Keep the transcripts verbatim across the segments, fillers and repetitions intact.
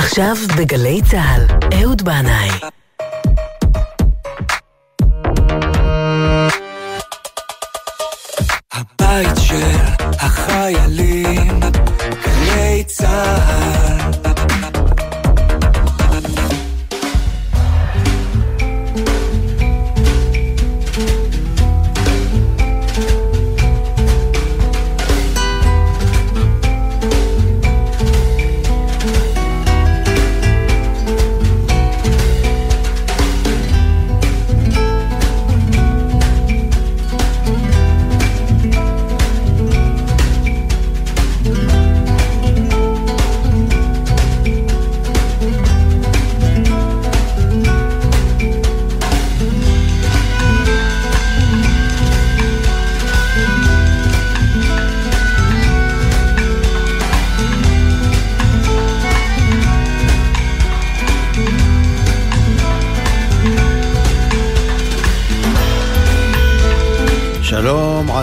עכשיו בגלי צהל, אהוד בנאי. הבית של החיילים, גלי צהל.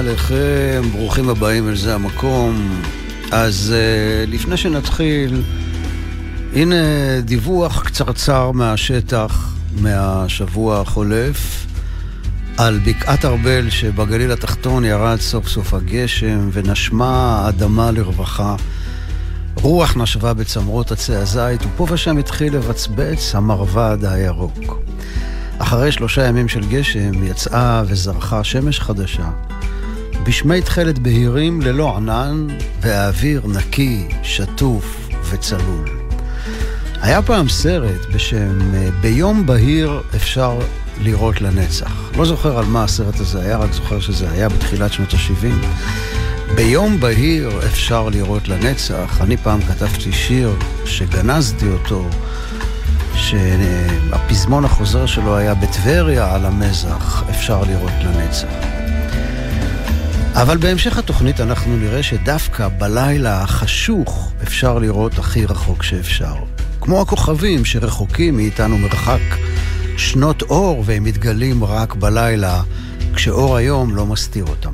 לכם, ברוכים הבאים אל זה המקום. אז לפני שנתחיל, הנה דיווח קצרצר מהשטח מהשבוע החולף על בקעת ארבל שבגליל התחתון. ירד סוף סוף הגשם ונשמה האדמה לרווחה, רוח נשבה בצמרות עצי הזית ופה ושם התחיל לבצבץ המרבד הירוק. אחרי שלושה ימים של גשם יצאה וזרחה שמש חדשה בשמי תחלת בהירים ללא ענן, והאוויר נקי, שטוף וצלול. היה פעם סרט בשם ביום בהיר אפשר לראות לנצח. לא זוכר על מה הסרט הזה היה, רק זוכר שזה היה בתחילת שנות ה-שבעים. ביום בהיר אפשר לראות לנצח. אני פעם כתבתי שיר שגנזתי אותו, שהפזמון החוזר שלו היה בטבריה על המזח, אפשר לראות לנצח. אבל בהמשך התוכנית אנחנו נראה שדווקא בלילה החשוך אפשר לראות הכי רחוק שאפשר. כמו הכוכבים שרחוקים מאיתנו מרחק שנות אור והם מתגלים רק בלילה, כשאור היום לא מסתיר אותם.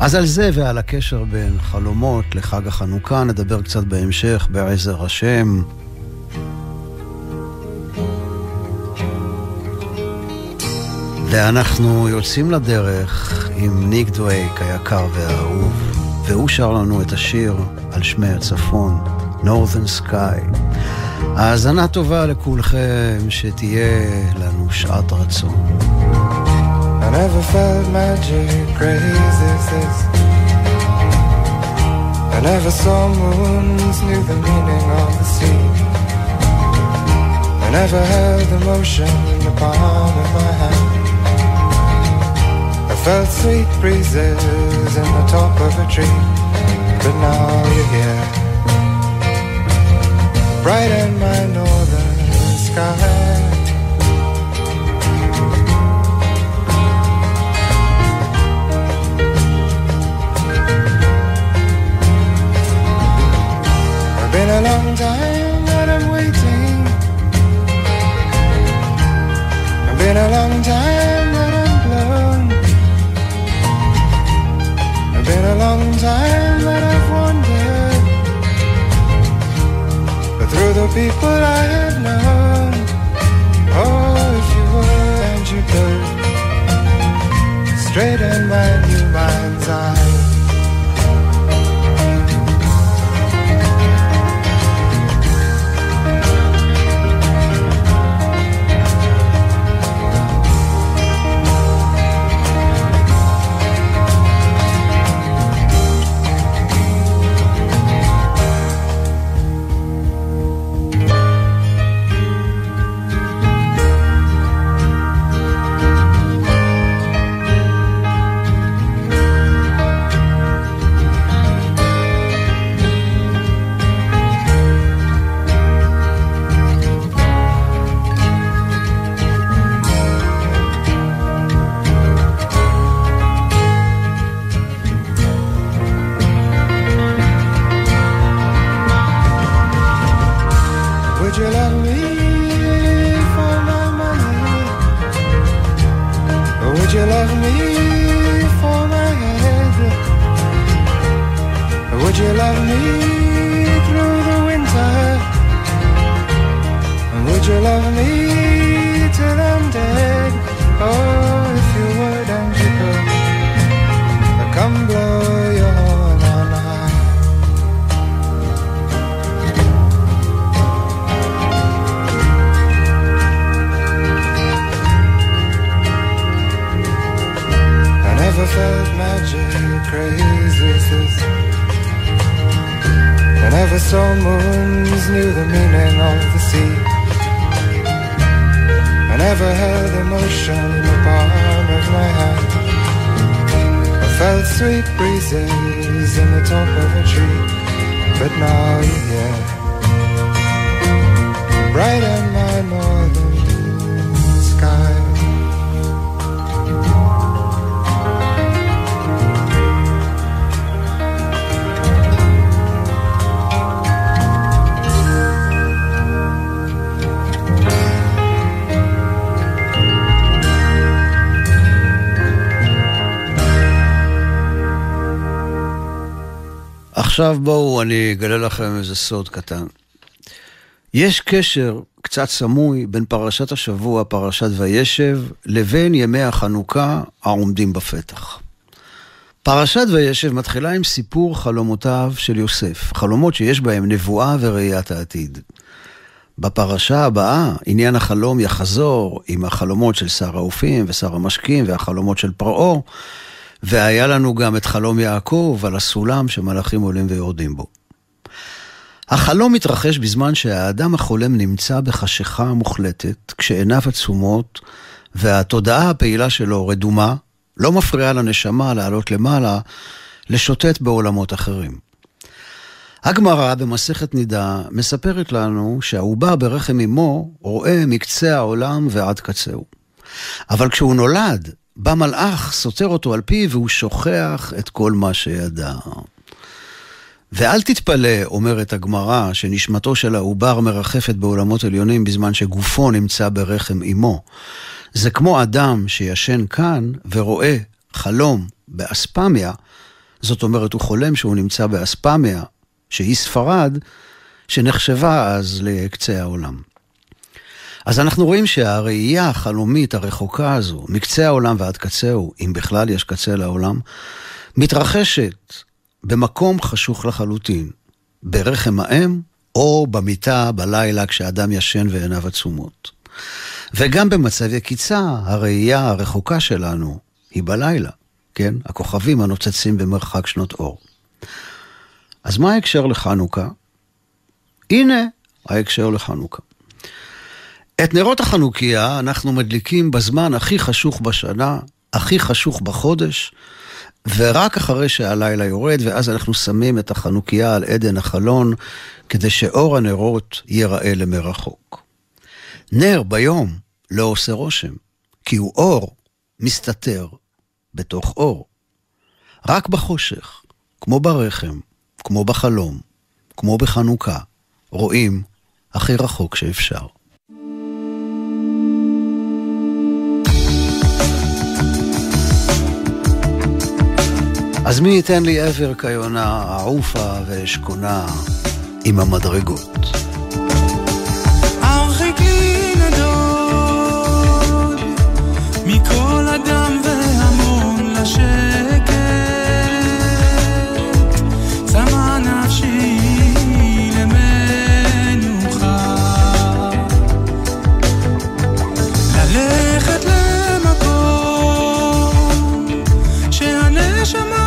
אז על זה ועל הקשר בין חלומות לחג החנוכה נדבר קצת בהמשך בעזר השם. ואנחנו יוצאים לדרך עם ניק דרייק היקר והאהוב, והוא שר לנו את השיר על שמי הצפון, Northern Sky. האזנה טובה לכולכם, שתהיה לנו שעת רצון. I never felt magic crazy since I never saw moons, knew the meaning of the sea. I never held the motion in the palm of my hand. Felt sweet breezes in the top of a tree, but now you're here, bright in my northern sky. It's been a long time that I'm waiting. It's been a long time that I'm blown. It's been a long time that I've wandered, but through the people I have known. Oh, if you were and you could, straight in my new mind's eye. Would you love me through the winter? you love me till I'm dead? Oh, if you would and you could, come blow your horn on high. I never felt magic crazy as this. I never saw moons, knew the meaning of the sea. I never held emotion in the palm of my hand. I felt sweet breezes in the top of a tree. But now you're here, bright in my northern sky. עכשיו בואו, אני אגלה לכם איזה סוד קטן. יש קשר קצת סמוי בין פרשת השבוע, פרשת וישב, לבין ימי החנוכה העומדים בפתח. פרשת וישב מתחילה עם סיפור חלומותיו של יוסף, חלומות שיש בהם נבואה וראיית העתיד. בפרשה הבאה, עניין החלום יחזור עם החלומות של שר האופים ושר המשקים והחלומות של פרעה, והיה לנו גם את חלום יעקב על הסולם שמלאכים עולים ויורדים בו. החלום מתרחש בזמן שהאדם החולם נמצא בחשיכה מוחלטת, כשעיניו עצומות והתודעה הפעילה שלו רדומה, לא מפריעה לנשמה לעלות למעלה, לשוטט בעולמות אחרים. הגמרא במסכת נידה מספרת לנו שהעובר ברחם אמו רואה מקצה העולם ועד קצהו. אבל כשהוא נולד, בא מלאך, סותר אותו על פי, והוא שוכח את כל מה שידע. ואל תתפלא, אומרת הגמרא, שנשמתו של העובר מרחפת בעולמות עליונים בזמן שגופו נמצא ברחם אמו. זה כמו אדם שישן כאן ורואה חלום באספמיה, זאת אומרת הוא חולם שהוא נמצא באספמיה, שהיא ספרד, שנחשבה אז לקצה העולם. אז אנחנו רואים שהראייה החלומית הרחוקה הזו, מקצה העולם ועד קצהו, אם בכלל יש קצה לעולם, מתרחשת במקום חשוך לחלוטין, ברחם האם או במיטה בלילה כשאדם ישן ועיניו עצומות. וגם במצב יקיצה, הראייה הרחוקה שלנו היא בלילה, כן? הכוכבים הנוצצים במרחק שנות אור. אז מה ההקשר לחנוכה? הנה ההקשר לחנוכה. את נרות החנוכיה אנחנו מדליקים בזמן הכי חשוך בשנה, הכי חשוך בחודש, ורק אחרי שהלילה יורד, ואז אנחנו שמים את החנוכיה על עדן החלון, כדי שאור הנרות ייראה למרחוק. נר ביום לא עושה רושם, כי הוא אור מסתתר בתוך אור. רק בחושך, כמו ברחם, כמו בחלום, כמו בחנוכה, רואים הכי רחוק שאפשר. אז מי ייתן לי עבר כיונה, העופה ואשכונה עם המדרגות. הרחיק לי נדוד, מכל אדם והמון לשקט, צמא נפשי למנוחה, ללכת למקום שהנשמה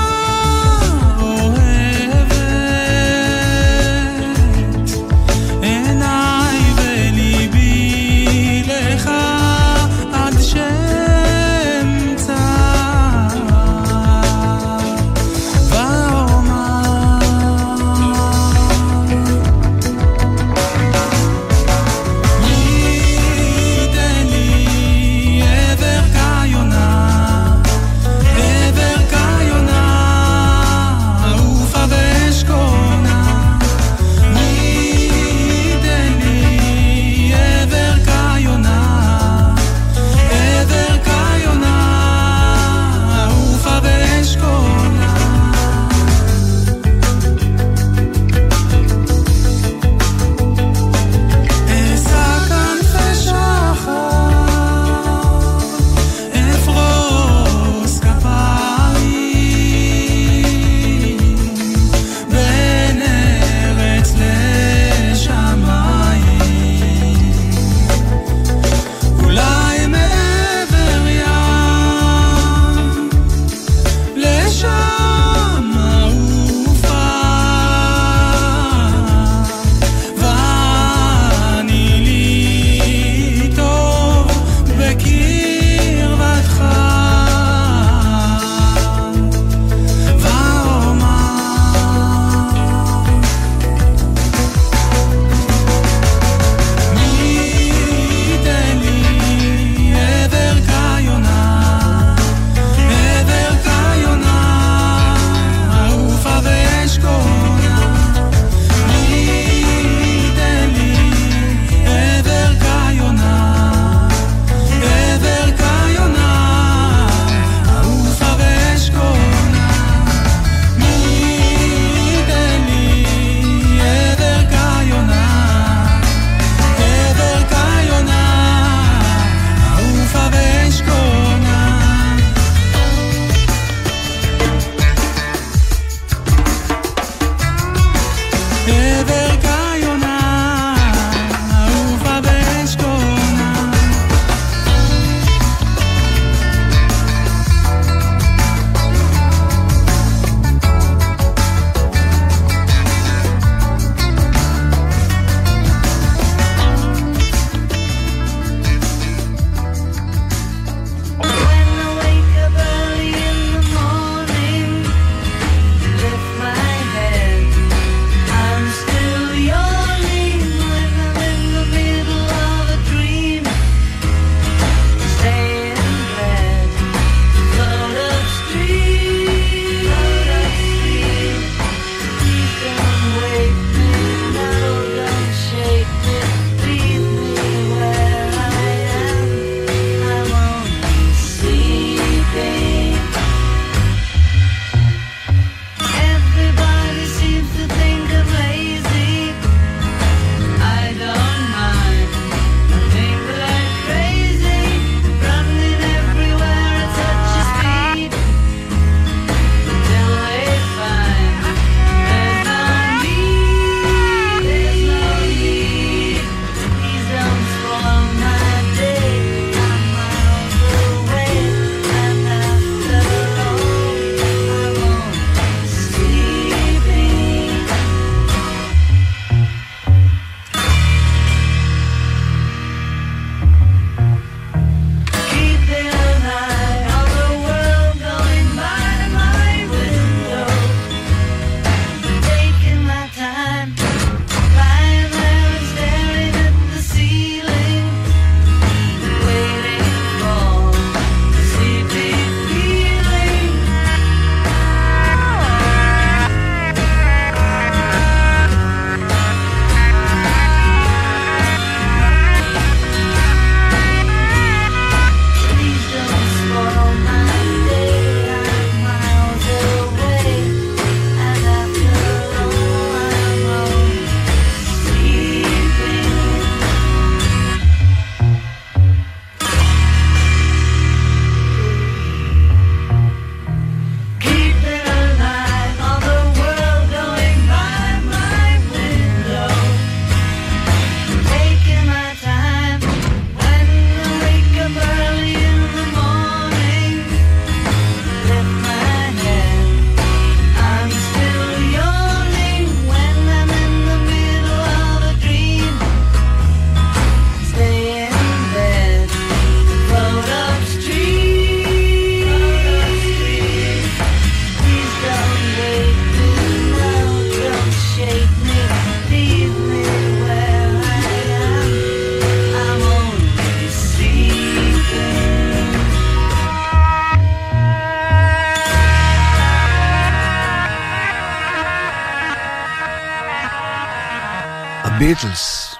הביטלס,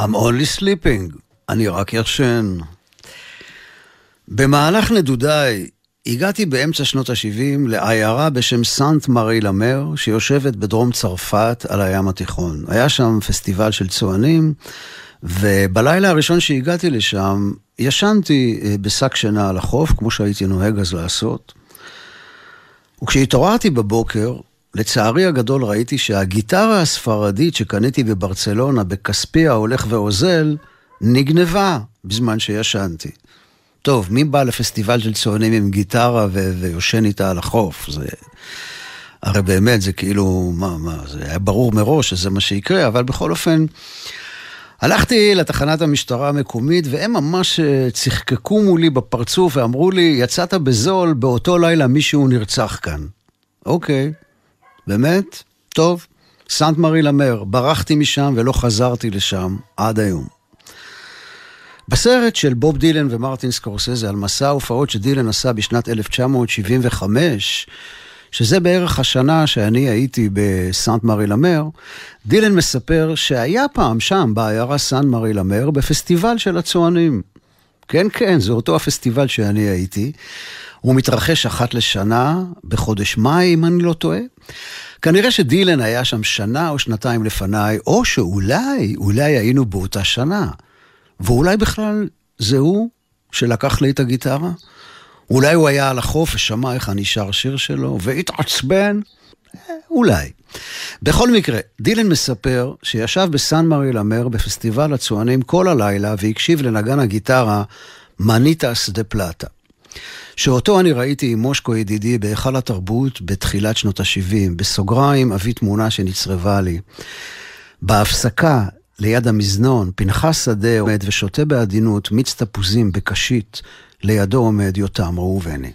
I'm only sleeping, אני רק ירשן. במהלך נדודיי הגעתי באמצע שנות ה-שבעים לעיירה בשם סנט מרי למר, שיושבת בדרום צרפת על הים התיכון. היה שם פסטיבל של צוענים, ובלילה הראשון שהגעתי לשם, ישנתי בשק שינה על החוף, כמו שהייתי נוהג אז לעשות. וכשהתעוררתי בבוקר, לצערי הגדול ראיתי שהגיטרה הספרדית שקניתי בברצלונה, בכספי ההולך ואוזל, נגנבה בזמן שישנתי. טוב, מי בא לפסטיבל של צוענים עם גיטרה ו- ויושן איתה על החוף? זה... הרי באמת זה כאילו, מה, מה, זה היה ברור מראש שזה מה שיקרה, אבל בכל אופן, הלכתי לתחנת המשטרה המקומית, והם ממש צחקקו מולי בפרצוף, ואמרו לי, יצאת בזול, באותו לילה מישהו נרצח כאן. אוקיי, באמת? טוב, סנט מרי למר, ברחתי משם ולא חזרתי לשם עד היום. בסרט של בוב דילן ומרטין סקורסזה על מסע ההופעות שדילן עשה בשנת אלף תשע מאות שבעים וחמש, שזה בערך השנה שאני הייתי בסנט מרי למר, דילן מספר שהיה פעם שם בעיירה סנט מרי למר בפסטיבל של הצוענים. כן, כן, זה אותו הפסטיבל שאני הייתי. הוא מתרחש אחת לשנה, בחודש מאי, אם אני לא טועה. כנראה שדילן היה שם שנה או שנתיים לפניי, או שאולי, אולי היינו באותה שנה. ואולי בכלל זהו שלקח לי את הגיטרה? אולי הוא היה על החוף ושמע איך הנשאר שיר שלו, והתעצבן? אולי. בכל מקרה, דילן מספר שישב בסן-מרי-למר בפסטיבל הצוענים כל הלילה, והקשיב לנגן הגיטרה מניטס דה פלטה, שאותו אני ראיתי עם מושקו ידידי בהיכל התרבות בתחילת שנות ה-שבעים, בסוגריים אביא תמונה שנצרבה לי. בהפסקה, ליד המזנון, פנחס שדה עומד ושותה בעדינות מיץ תפוזים בקשית, לידו עומד יותם ראובני.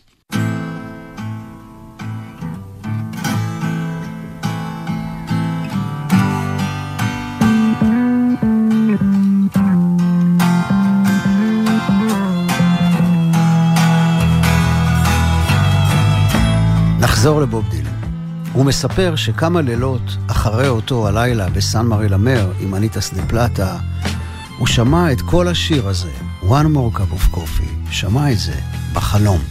נחזור לבוב דילן. הוא מספר שכמה לילות אחרי אותו הלילה בסן מרי למר עם אניטס דה פלטה, הוא שמע את כל השיר הזה, One More Cup of Coffee, שמע את זה בחלום.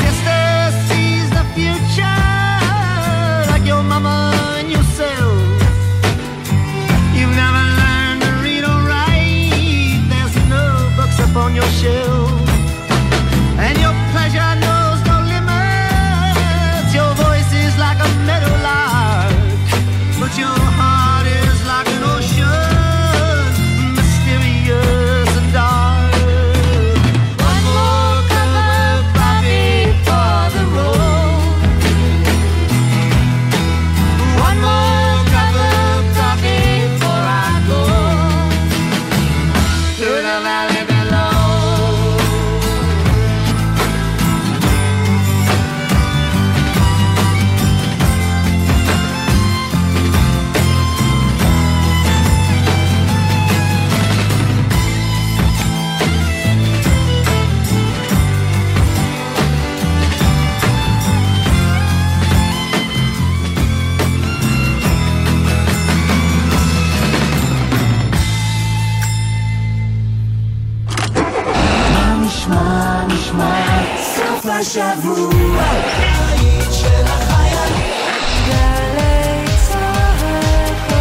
Sister נשמע, נשמע סוף השבוע העיד של החיילים גלי צהל כל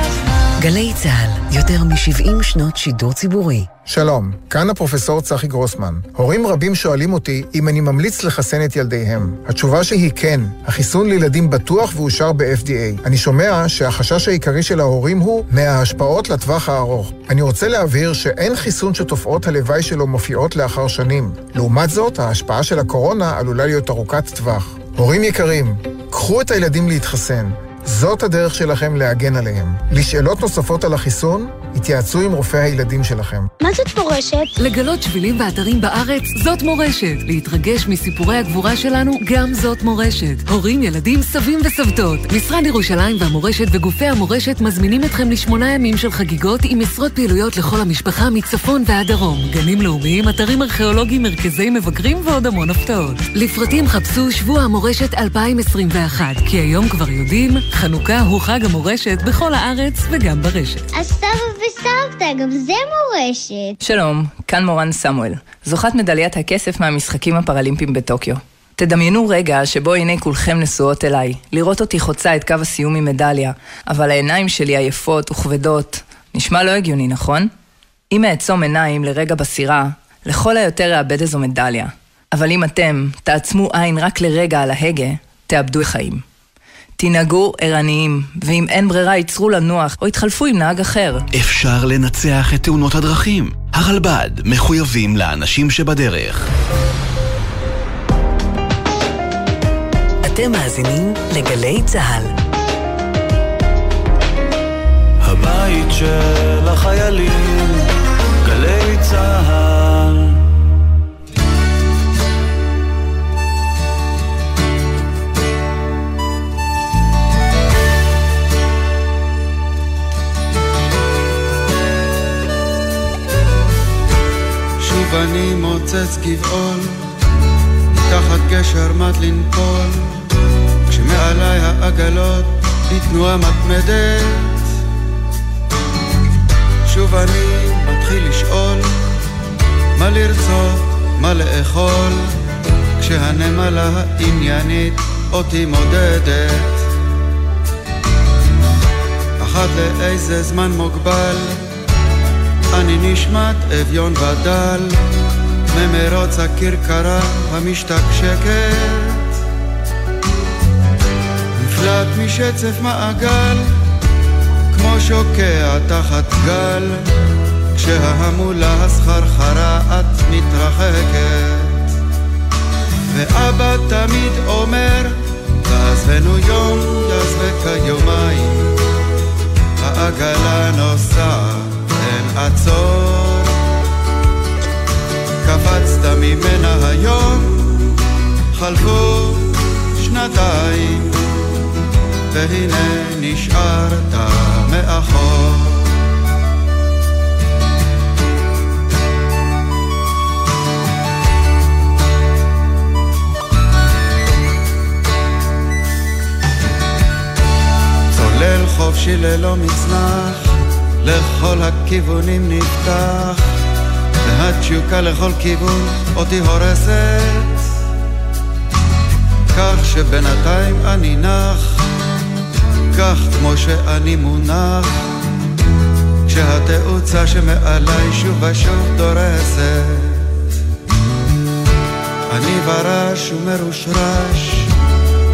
הזמן גלי צהל, יותר מ-שבעים שנות שידור ציבורי. שלום, כאן הפרופסור צחי גרוסמן. הורים רבים שואלים אותי אם אני ממליץ לחסן את ילדיהם. התשובה שהיא כן. החיסון לילדים בטוח ואושר ב-אף די איי. אני שומע שהחשש העיקרי של ההורים הוא מההשפעות לטווח הארוך. אני רוצה להבהיר שאין חיסון שתופעות הלוואי שלו מופיעות לאחר שנים. לעומת זאת, ההשפעה של הקורונה עלולה להיות ארוכת טווח. הורים יקרים, קחו את הילדים להתחסן. זאת הדרך שלכם להגן עליהם. לשאלות נוספות על החיסון, התייעצו עם רופא הילדים שלכם. מה זאת מורשת? לגלות שבילים ואתרים בארץ, זאת מורשת. להתרגש מסיפורי הגבורה שלנו, גם זאת מורשת. הורים, ילדים, סבים וסבתות. משרד ירושלים והמורשת וגופי המורשת מזמינים אתכם לשמונה ימים של חגיגות עם עשרות פעילויות לכל המשפחה מצפון ועד דרום. גנים לאומיים, אתרים ארכיאולוגיים, מרכזי מבקרים ועוד המון הפתעות. לפרטים חפשו שבוע המורשת אלפיים עשרים ואחת, כי היום כבר יודעים, חנוכה הוא חג המורשת בכל הארץ וגם ברשת. אז סבא וסבתא, גם זה מורשת. שלום, כאן מורן סמואל, זוכת מדליית הכסף מהמשחקים הפרלימפיים בטוקיו. תדמיינו רגע שבו עיני כולכם נשואות אליי, לראות אותי חוצה את קו הסיום ממדליה, אבל העיניים שלי עייפות וכבדות. נשמע לא הגיוני, נכון? אם אעצום עיניים לרגע בסירה, לכל היותר אאבד איזו מדליה. אבל אם אתם תעצמו עין רק לרגע על ההגה, תאבדו חיים. תנהגו ערניים, ואם אין ברירה ייצרו לנוח או יתחלפו עם נהג אחר. אפשר לנצח את תאונות הדרכים. הרלב"ד מחויבים לאנשים שבדרך. אתם מאזינים לגלי צהל. הבית של החיילים, גלי צהל. אני מוצץ גבעול תחת גשר מת לנפול כשמעלי העגלות בתנועה מתמדת שוב אני מתחיל לשאול מה לרצות, מה לאכול כשהנמלה העניינית אותי מודדת אחת לאיזה זמן מוגבל אני נשמט אביון ודל ממרוץ הכרכרה המשתקשקת נפלט משצף מעגל כמו שוקע תחת גל כשההמולה הסחרחרה את מתרחקת ואבא תמיד אומר תעזבנו יום תעזבק יומיים העגלה נוסעת עצור קפצת ממנה היום חלפו שנתיים והנה נשארת מאחור צולל חופשי ללא מצנח לכל הכיוונים נפתח והתשוקה לכל כיוון אותי הורסת כך שבינתיים אני נח כך כמו שאני מונח כשהתאוצה שמעלי שוב ושוב דורסת אני ברש ומרושרש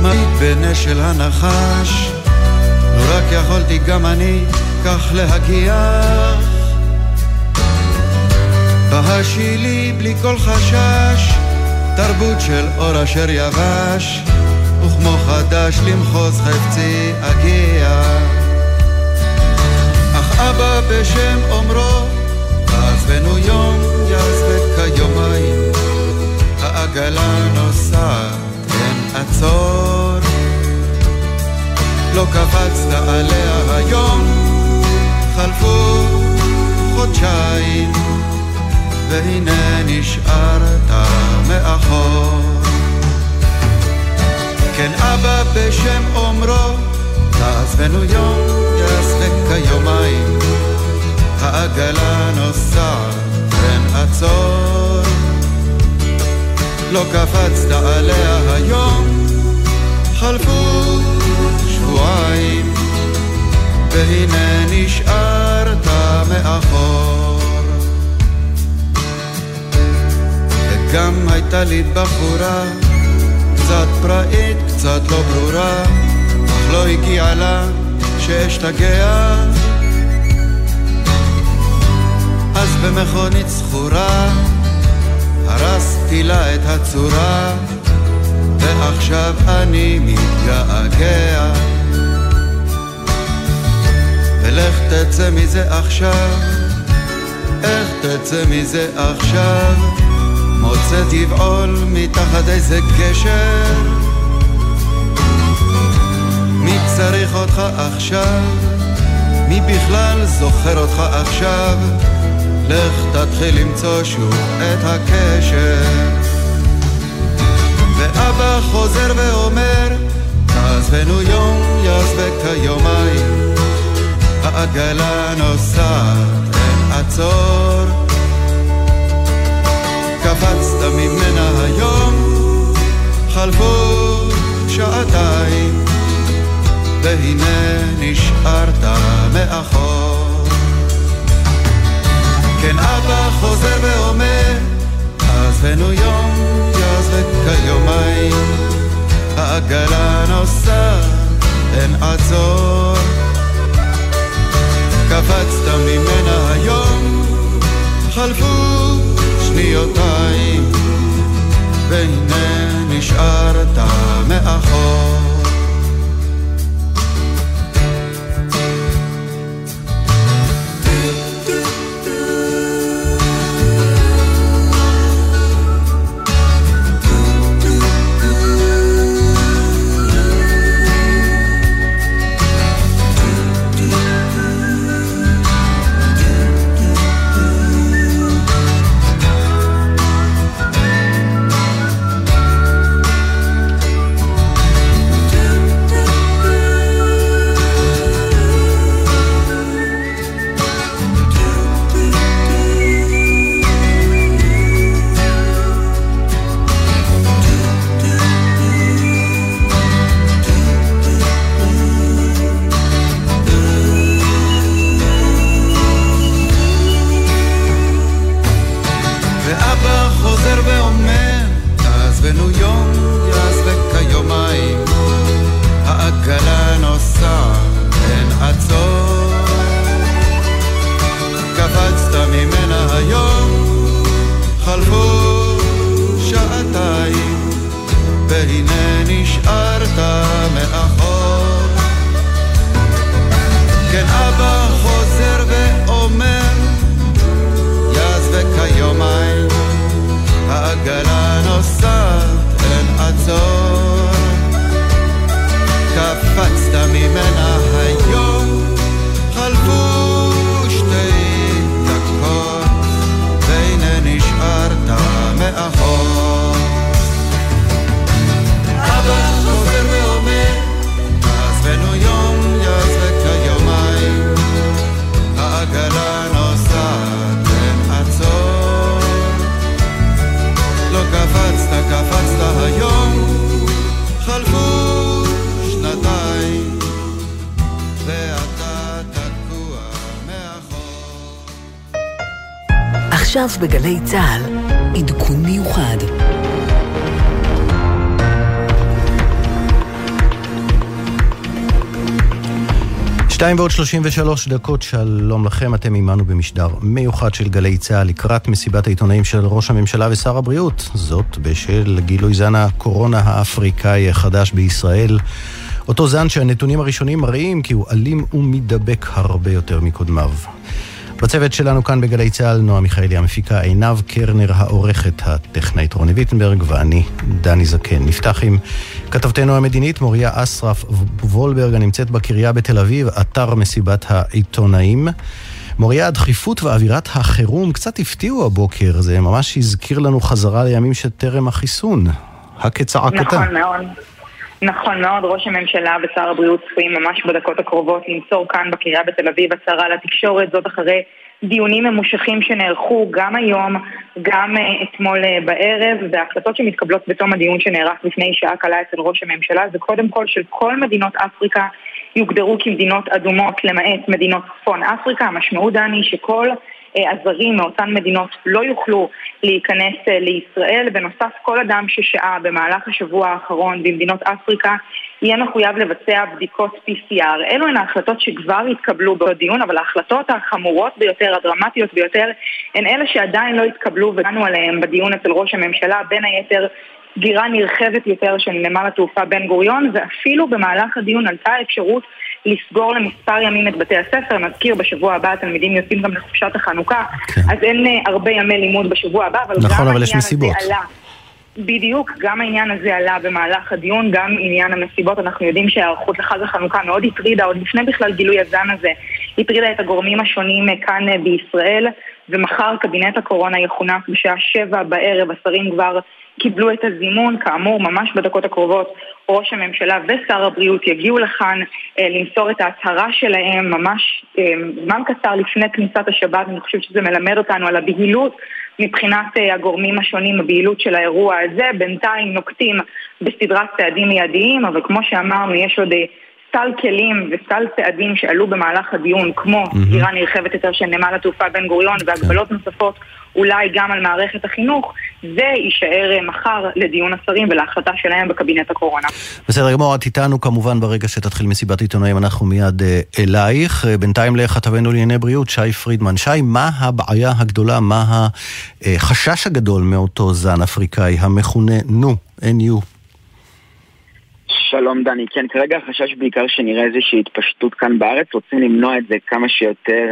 מעיד בני של הנחש לא רק יכולתי גם אני כך להגיח בהשילי בלי כל חשש תרבות של אור אשר יבש וכמו חדש למחוז חפצי אגיע אך אבא בשם אומרו עזבנו יום יעזבק היומיים העגלה נוסעת אין עצור לא קפצת עליה היום חלפו חודשיים והנה נשארת מאחור כן אבא בשם אומרו תעזבנו יום יעזבק היומיים העגלה נוסעת אין עצור לא קפצת עליה היום. חלפו שבועיים והנה נשארת מאחור. וגם הייתה לי בחורה קצת פראית, קצת לא ברורה, אך לא הגיעה לה שאשתגע. אז במכונית זכורה הרסתי לה את הצורה, ועכשיו אני מתגעגע. ולך תצא מזה עכשיו, איך תצא מזה עכשיו, מוצא תבעול מתחת איזה גשר. מי צריך אותך עכשיו? מי בכלל זוכר אותך עכשיו? לך תתחיל למצוא שוב את הקשר. ואבא חוזר ואומר, תעזבנו יום יעזבק היומיים, העגלה נוסעת אין עצור. קפצת ממנה היום, חלפו שעתיים והנה נשארת מאחור. כן, אבא חוזר ואומר, עזבנו יום יעזבק היומיים, העגלה נוסעת אין עצור. קפצת ממנה היום, חלפו שניותיים והנה נשארת מאחור. עכשיו בגלי צהל, עדכון מיוחד. שתיים ועוד שלושים ושלוש דקות, שלום לכם, אתם עימנו במשדר מיוחד של גלי צהל לקראת מסיבת העיתונאים של ראש הממשלה ושר הבריאות, זאת בשל גילוי זן הקורונה האפריקאי החדש בישראל. אותו זן שהנתונים הראשונים מראים כי הוא אלים ומדבק הרבה יותר מקודמיו. בצוות שלנו כאן בגלי צהל, נועה מיכאלי המפיקה, עיניו קרנר העורכת, הטכנאית רוני ויטנברג ואני דני זקן. נפתח עם כתבתנו המדינית מוריה אסרף וולברג הנמצאת בקריה בתל אביב, אתר מסיבת העיתונאים. מוריה, הדחיפות ואווירת החירום קצת הפתיעו הבוקר, זה ממש הזכיר לנו חזרה לימים שטרם החיסון. הקצעקתה. נכון מאוד. נכון מאוד, ראש הממשלה ושר הבריאות צפויים ממש בדקות הקרובות למסור כאן בקריה בתל אביב הצהרה לתקשורת, זאת אחרי דיונים ממושכים שנערכו גם היום גם אתמול בערב, וההחלטות שמתקבלות בתום הדיון שנערך לפני שעה קלה אצל ראש הממשלה, זה קודם כל של כל מדינות אפריקה יוגדרו כמדינות אדומות, למעט מדינות צפון אפריקה. המשמעות, דני, שכל הזרים מאותן מדינות לא יוכלו להיכנס לישראל. בנוסף, כל אדם ששהה במהלך השבוע האחרון במדינות אפריקה יהיה מחויב לבצע בדיקות פי סי אר. אלו הן ההחלטות שכבר התקבלו בדיון, אבל ההחלטות החמורות ביותר, הדרמטיות ביותר, הן אלה שעדיין לא התקבלו ודנו עליהן בדיון אצל ראש הממשלה, בין היתר סגירה נרחבת יותר של נמל התעופה בן גוריון, ואפילו במהלך הדיון עלתה האפשרות לסגור למספר ימים את בתי הספר. נזכיר, בשבוע הבא התלמידים יוצאים גם לחופשת החנוכה, כן. אז אין הרבה ימי לימוד בשבוע הבא, אבל נכון, גם אבל העניין הזה עלה. בדיוק, גם העניין הזה עלה במהלך הדיון, גם עניין המסיבות. אנחנו יודעים שהערכות לחג החנוכה מאוד הטרידה, עוד לפני בכלל גילוי הזן הזה, הטרידה את הגורמים השונים כאן בישראל, ומחר קבינט הקורונה יכונס בשעה שבע בערב, השרים כבר קיבלו את הזימון, כאמור ממש בדקות הקרובות ראש הממשלה ושר הבריאות יגיעו לכאן אה, למסור את ההצהרה שלהם ממש זמן אה, קצר לפני כניסת השבת. אני חושב שזה מלמד אותנו על הבהילות מבחינת אה, הגורמים השונים, הבהילות של האירוע הזה. בינתיים נוקטים בסדרת צעדים מיידיים, אבל כמו שאמרנו יש עוד אה, סל כלים וסל צעדים שעלו במהלך הדיון, כמו סגירה נרחבת יותר של נמל התעופה בן גוריון והגבלות נוספות אולי גם על מערכת החינוך. זה יישאר מחר לדיון השרים ולהחלטה שלהם בקבינט הקורונה. בסדר גמור, את איתנו כמובן ברגע שתתחיל מסיבת עיתונאים, אנחנו מיד אלייך. בינתיים לכתבנו לענייני בריאות שי פרידמן. שי, מה הבעיה הגדולה, מה החשש הגדול מאותו זן אפריקאי המכונה נו, נו? שלום דני, כן, כרגע החשש בעיקר שנראה איזושהי התפשטות כאן בארץ, רוצים למנוע את זה כמה שיותר,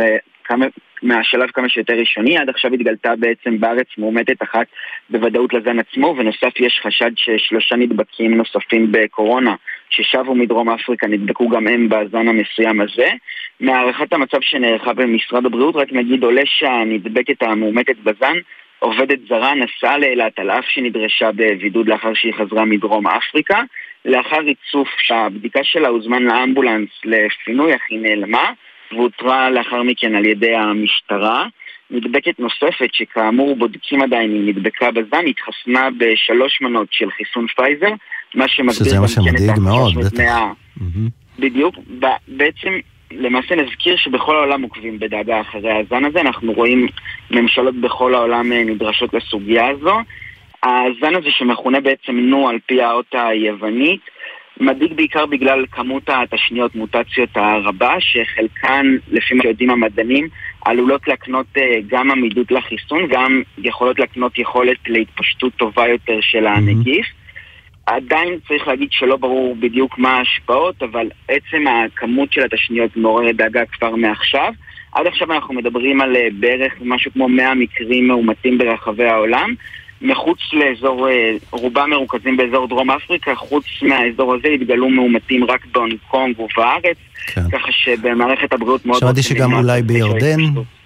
כמה, מהשלב כמה שיותר ראשוני. עד עכשיו התגלתה בעצם בארץ מאומתת אחת בוודאות לזן עצמו, ונוסף יש חשד ששלושה נדבקים נוספים בקורונה ששבו מדרום אפריקה נדבקו גם הם בזן המסוים הזה. מהערכת המצב שנערכה במשרד הבריאות רק נגיד עולה שהנדבקת המאומתת בזן עובדת זרה נסעה לאילת על אף שנדרשה בבידוד לאחר שהיא חזרה מדרום אפריקה. לאחר ריצוף שהבדיקה שלה הוזמן לאמבולנס לפינוי, אך היא נעלמה והותרה לאחר מכן על ידי המשטרה. נדבקת נוספת שכאמור בודקים עדיין היא נדבקה בזן, התחסנה בשלוש מנות של חיסון פייזר, מה שמגדיר במקנת ה-שלוש מאות. בדיוק, בעצם למעשה נזכיר שבכל העולם עוקבים בדאגה אחרי הזן הזה, אנחנו רואים ממשלות בכל העולם נדרשות לסוגיה הזו. הזן הזה שמכונה בעצם נו על פי האות היוונית, מדאיג בעיקר בגלל כמות התשניות מוטציות הרבה, שחלקן, לפי מה שיודעים המדענים, עלולות להקנות גם עמידות לחיסון, גם יכולות להקנות יכולת להתפשטות טובה יותר של הנגיף. Mm-hmm. עדיין צריך להגיד שלא ברור בדיוק מה ההשפעות, אבל עצם הכמות של התשניות מעוררת דאגה כבר מעכשיו. עד עכשיו אנחנו מדברים על בערך משהו כמו מאה מקרים מאומתים ברחבי העולם, מחוץ לאזור, רובם מרוכזים באזור דרום אפריקה, חוץ מהאזור הזה התגלו מאומתים רק בהונג קונג ובארץ, כן. ככה שבמערכת הבריאות מאוד... שמעתי שגם אולי בירדן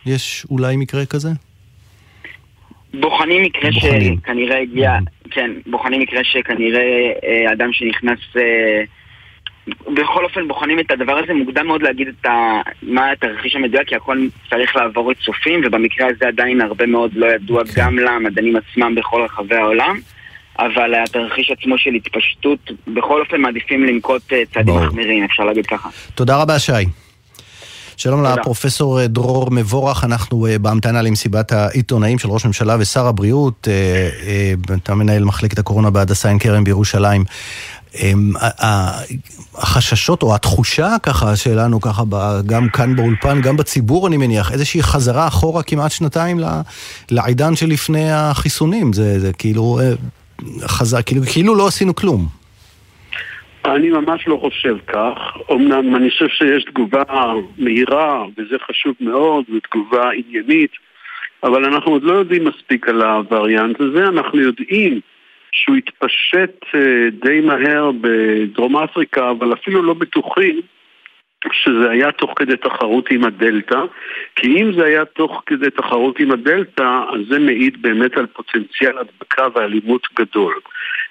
יש אולי מקרה כזה? בוחנים מקרה בוחנים. שכנראה הגיע, כן, בוחנים מקרה שכנראה אדם שנכנס... בכל אופן בוחנים את הדבר הזה, מוקדם מאוד להגיד את ה... מה התרחיש המדויק, כי הכל צריך לעבור את סופים, ובמקרה הזה עדיין הרבה מאוד לא ידוע okay. גם למדענים עצמם בכל רחבי העולם, אבל התרחיש עצמו של התפשטות, בכל אופן מעדיפים לנקוט צעדים מחמירים, אפשר להגיד ככה. תודה רבה שי. שלום לפרופסור דרור מבורך, אנחנו בהמתנה למסיבת העיתונאים של ראש ממשלה ושר הבריאות, אתה מנהל מחלקת הקורונה בהדסה עין כרם בירושלים. החששות או התחושה ככה שלנו ככה גם כאן באולפן, גם בציבור אני מניח, איזושהי חזרה אחורה כמעט שנתיים לעידן שלפני החיסונים, זה כאילו חזר, כאילו לא עשינו כלום. אני ממש לא חושב כך, אמנם אני חושב שיש תגובה מהירה וזה חשוב מאוד, ותגובה עניינית, אבל אנחנו עוד לא יודעים מספיק על הווריאנט הזה. אנחנו יודעים שהוא התפשט די מהר בדרום אפריקה, אבל אפילו לא בטוחים שזה היה תוך כדי תחרות עם הדלטה, כי אם זה היה תוך כדי תחרות עם הדלטה, אז זה מעיד באמת על פוטנציאל הדבקה ואלימות גדול.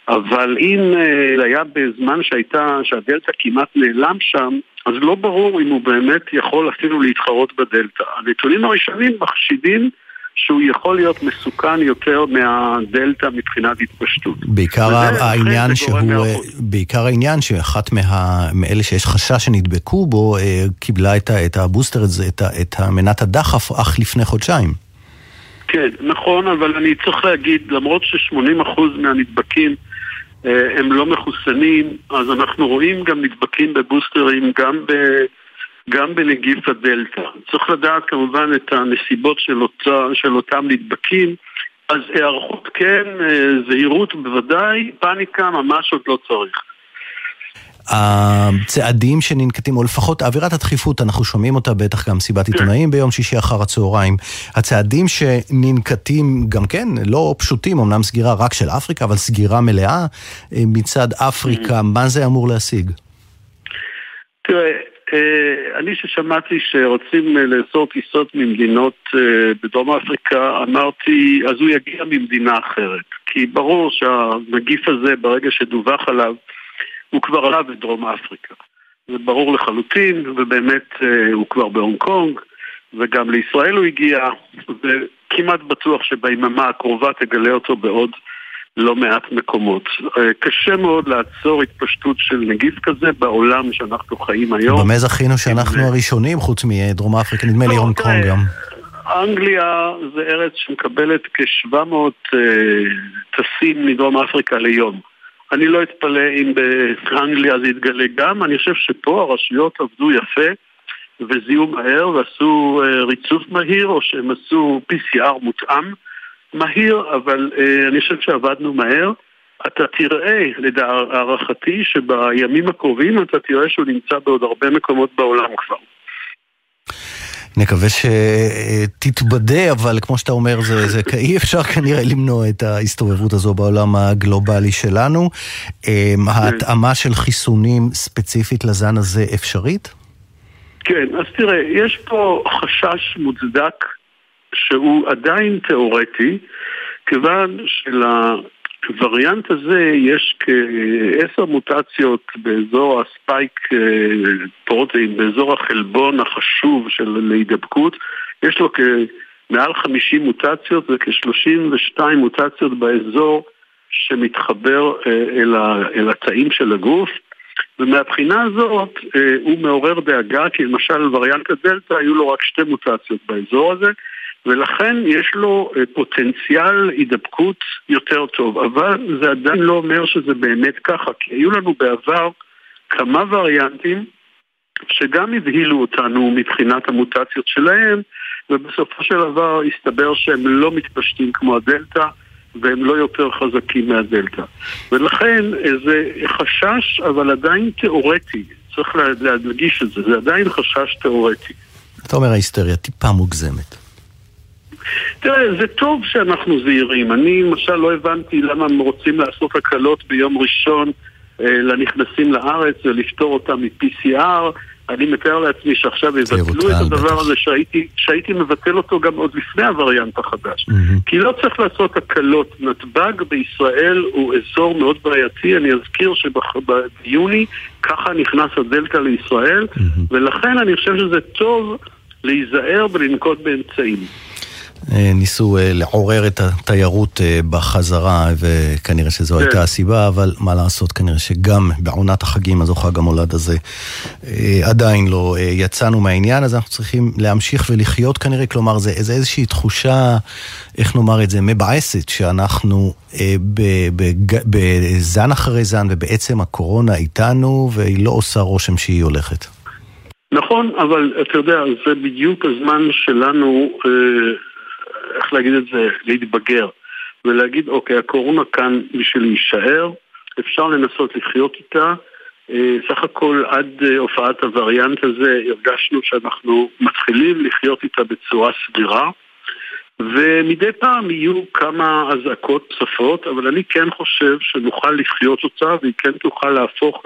אבל אם זה היה בזמן שהייתה, שהדלטה כמעט נעלם שם, אז לא ברור אם הוא באמת יכול אפילו להתחרות בדלטה. הנתונים הראשונים מחשידים שהוא יכול להיות מסוכן יותר מהדלטה מבחינת התפשטות. בעיקר העניין שהוא, בעיקר העניין שאחת מה, מאלה שיש חשש שנדבקו בו, קיבלה את, את הבוסטר, את, את מנת הדחף אך לפני חודשיים. כן, נכון, אבל אני צריך להגיד, למרות ש-שמונים אחוז מהנדבקים הם לא מחוסנים, אז אנחנו רואים גם נדבקים בבוסטרים, גם ב... גם בנגיף הדלטה. צריך לדעת כמובן את הנסיבות של, אותה, של אותם נדבקים, אז הערכות כן, זהירות בוודאי, פאניקה ממש עוד לא צריך. הצעדים שננקטים, או לפחות אווירת הדחיפות, אנחנו שומעים אותה בטח גם סיבת עיתונאים ביום שישי אחר הצהריים, הצעדים שננקטים גם כן לא פשוטים, אמנם סגירה רק של אפריקה, אבל סגירה מלאה מצד אפריקה, מה זה אמור להשיג? תראה, אני ששמעתי שרוצים לאסור טיסות ממדינות בדרום אפריקה, אמרתי, אז הוא יגיע ממדינה אחרת. כי ברור שהנגיף הזה, ברגע שדווח עליו, הוא כבר עלה בדרום אפריקה. זה ברור לחלוטין, ובאמת הוא כבר בהונג קונג, וגם לישראל הוא הגיע, וכמעט בטוח שביממה הקרובה תגלה אותו בעוד לא מעט מקומות. קשה מאוד לעצור התפשטות של נגיף כזה בעולם שאנחנו חיים היום. במז אחינו שאנחנו הראשונים, חוץ מדרום אפריקה, נדמה לי הונג קונג גם. אנגליה זה ארץ שמקבלת כ-שבע מאות טסים מדרום אפריקה ליום. אני לא אתפלא אם באנגליה זה יתגלה גם. אני חושב שפה הרשויות עבדו יפה וזיהו מהר ועשו ריצוף מהיר, או שהם עשו פי סי אר מותאם מהיר, אבל אה, אני חושב שעבדנו מהר. אתה תראה, לדעתי, שבימים הקרובים אתה תראה שהוא נמצא בעוד הרבה מקומות בעולם כבר. נקווה שתתבדה, אבל כמו שאתה אומר, זה, זה אי אפשר כנראה למנוע את ההסתובבות הזו בעולם הגלובלי שלנו. ההתאמה של חיסונים ספציפית לזן הזה אפשרית? כן, אז תראה, יש פה חשש מוצדק שהוא עדיין תיאורטי, כיוון שלווריאנט הזה יש כעשר מוטציות באזור הספייק פרוטאין, באזור החלבון החשוב של ההידבקות, יש לו מעל חמישים מוטציות וכ-שלושים ושתיים מוטציות באזור שמתחבר אל, ה- אל התאים של הגוף, ומהבחינה הזאת הוא מעורר דאגה, כי למשל וריאנט הדלטה היו לו רק שתי מוטציות באזור הזה, ולכן יש לו פוטנציאל הידבקות יותר טוב, אבל זה עדיין לא אומר שזה באמת ככה, כי היו לנו בעבר כמה וריאנטים שגם הבהילו אותנו מבחינת המוטציות שלהם, ובסופו של דבר הסתבר שהם לא מתפשטים כמו הדלטה, והם לא יותר חזקים מהדלטה. ולכן זה חשש, אבל עדיין תיאורטי, צריך להדגיש את זה, זה עדיין חשש תיאורטי. אתה אומר ההיסטריה טיפה מוגזמת. תראה, זה טוב שאנחנו זהירים. אני למשל לא הבנתי למה הם רוצים לעשות הקלות ביום ראשון אה, לנכנסים לארץ ולפתור אותם מ-פי סי אר. אני מתאר לעצמי שעכשיו יבטלו את הדבר הזה שהייתי, שהייתי מבטל אותו גם עוד לפני הווריאנט החדש. Mm-hmm. כי לא צריך לעשות הקלות. נתב"ג בישראל הוא אזור מאוד בעייתי. אני אזכיר שביוני ככה נכנס הדלתא לישראל, mm-hmm. ולכן אני חושב שזה טוב להיזהר ולנקוט באמצעים. ניסו לעורר את התיירות בחזרה, וכנראה שזו הייתה הסיבה, אבל מה לעשות, כנראה שגם בעונת החגים, הזו חג המולד הזה, עדיין לא יצאנו מהעניין, אז אנחנו צריכים להמשיך ולחיות כנראה, כלומר, זה איזושהי תחושה, איך נאמר את זה, מבאסת, שאנחנו בזן אחרי זן, ובעצם הקורונה איתנו, והיא לא עושה רושם שהיא הולכת. נכון, אבל אתה יודע, זה בדיוק הזמן שלנו, איך להגיד את זה, להתבגר ולהגיד, אוקיי, הקורונה כאן בשביל להישאר, אפשר לנסות לחיות איתה. סך הכל עד הופעת הווריאנט הזה הרגשנו שאנחנו מתחילים לחיות איתה בצורה סדירה, ומדי פעם יהיו כמה הזעקות בספרות, אבל אני כן חושב שנוכל לחיות אותה, והיא כן תוכל להפוך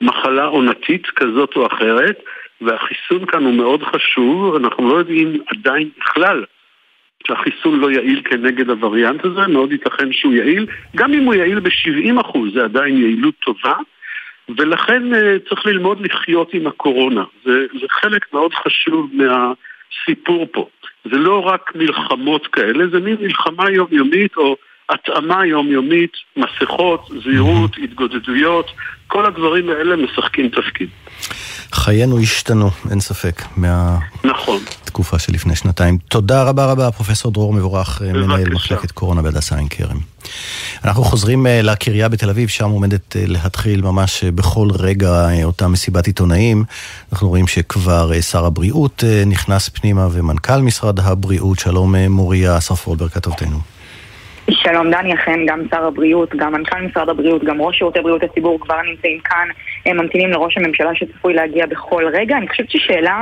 למחלה עונתית כזאת או אחרת, והחיסון כאן הוא מאוד חשוב. אנחנו לא יודעים עדיין בכלל שהחיסון לא יעיל כנגד הווריאנט הזה, מאוד ייתכן שהוא יעיל, גם אם הוא יעיל ב-שבעים אחוז, זה עדיין יעילות טובה, ולכן צריך ללמוד לחיות עם הקורונה. זה, זה חלק מאוד חשוב מה, סיפור פה. זה לא רק מלחמות כאלה, זה מין מלחמה יומיומית או התאמה יומיומית, מסכות, זהירות, התגודדויות, כל הדברים האלה משחקים תפקיד. חיינו השתנו, אין ספק, מהתקופה של לפני שנתיים. תודה רבה רבה, פרופסור דרור מבורך, מנהל מחלקת קורונה בהדסה עין כרם. אנחנו חוזרים לקריה בתל אביב, שם עומדת להתחיל ממש בכל רגע אותה מסיבת עיתונאים. אנחנו רואים שכבר שר הבריאות נכנס פנימה ומנכ"ל משרד הבריאות. שלום מוריה, אסף וולבר, כתובתנו. שלום דני, אכן גם שר הבריאות, גם מנכ"ל משרד הבריאות, גם ראש שירותי בריאות הציבור כבר נמצאים כאן, הם ממתינים לראש הממשלה שצפוי להגיע בכל רגע. אני חושבת ששאלה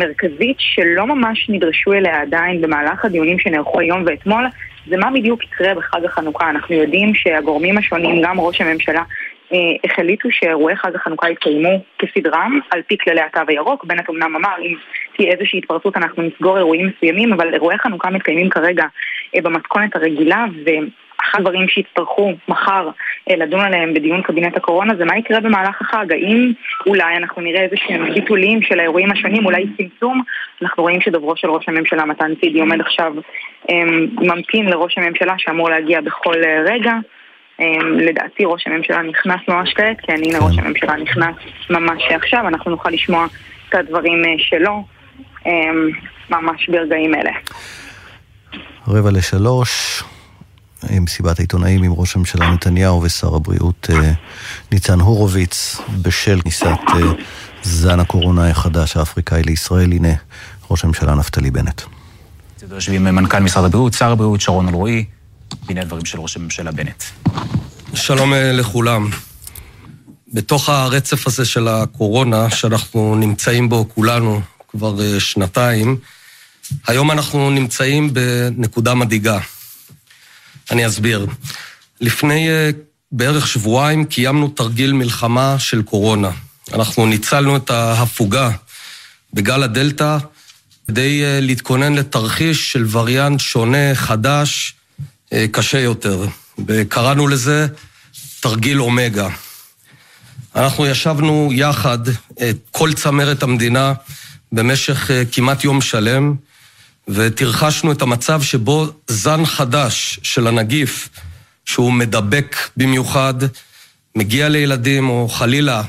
מרכזית שלא ממש נדרשו אליה עדיין במהלך הדיונים שנערכו היום ואתמול, זה מה בדיוק יקרה בחג החנוכה. אנחנו יודעים שהגורמים השונים, גם ראש הממשלה, החליטו שאירועי חג החנוכה יתקיימו כסדרם, על פי כללי התו הירוק. בנט אמנם אמר, אם תהיה איזושהי התפרצות אנחנו נסגור אירועים מסוימים, אבל אירועי חנוכה מתקיימים כרגע במתכונת הרגילה, ואחד הדברים שהצטרכו מחר לדון עליהם בדיון קבינט הקורונה, זה מה יקרה במהלך החג. האם אולי אנחנו נראה איזשהם חיתולים של האירועים השונים, אולי צמצום. אנחנו רואים שדוברו של ראש הממשלה מתן צידי עומד עכשיו ממתין לראש הממשלה שאמור להגיע בכל רגע. לדעתי ראש הממשלה נכנס ממש כעת, כי אני לראש הממשלה נכנס ממש עכשיו, אנחנו נוכל לשמוע את הדברים שלו ממש ברגעים אלה. רבע לשלוש, מסיבת העיתונאים עם ראש הממשלה נתניהו ושר הבריאות ניצן הורוביץ, בשל כניסת זן הקורונה החדש האפריקאי לישראל. הנה ראש הממשלה נפתלי בנט. יושבים מנכ"ל משרד הבריאות, שר הבריאות שרון אל רועי, הנה הדברים של ראש הממשלה בנט. שלום לכולם. בתוך הרצף הזה של הקורונה, שאנחנו נמצאים בו כולנו כבר שנתיים, היום אנחנו נמצאים בנקודה מדאיגה. אני אסביר. לפני בערך שבועיים קיימנו תרגיל מלחמה של קורונה. אנחנו ניצלנו את ההפוגה בגל הדלטה, כדי להתכונן לתרחיש של וריאנט שונה, חדש, קשה יותר. קראנו לזה תרגיל אומגה. אנחנו ישבנו יחד, כל צמרת המדינה, במשך כמעט יום שלם, ותרחשנו את המצב שבו זן חדש של הנגיף, שהוא מדבק במיוחד, מגיע לילדים או חלילה,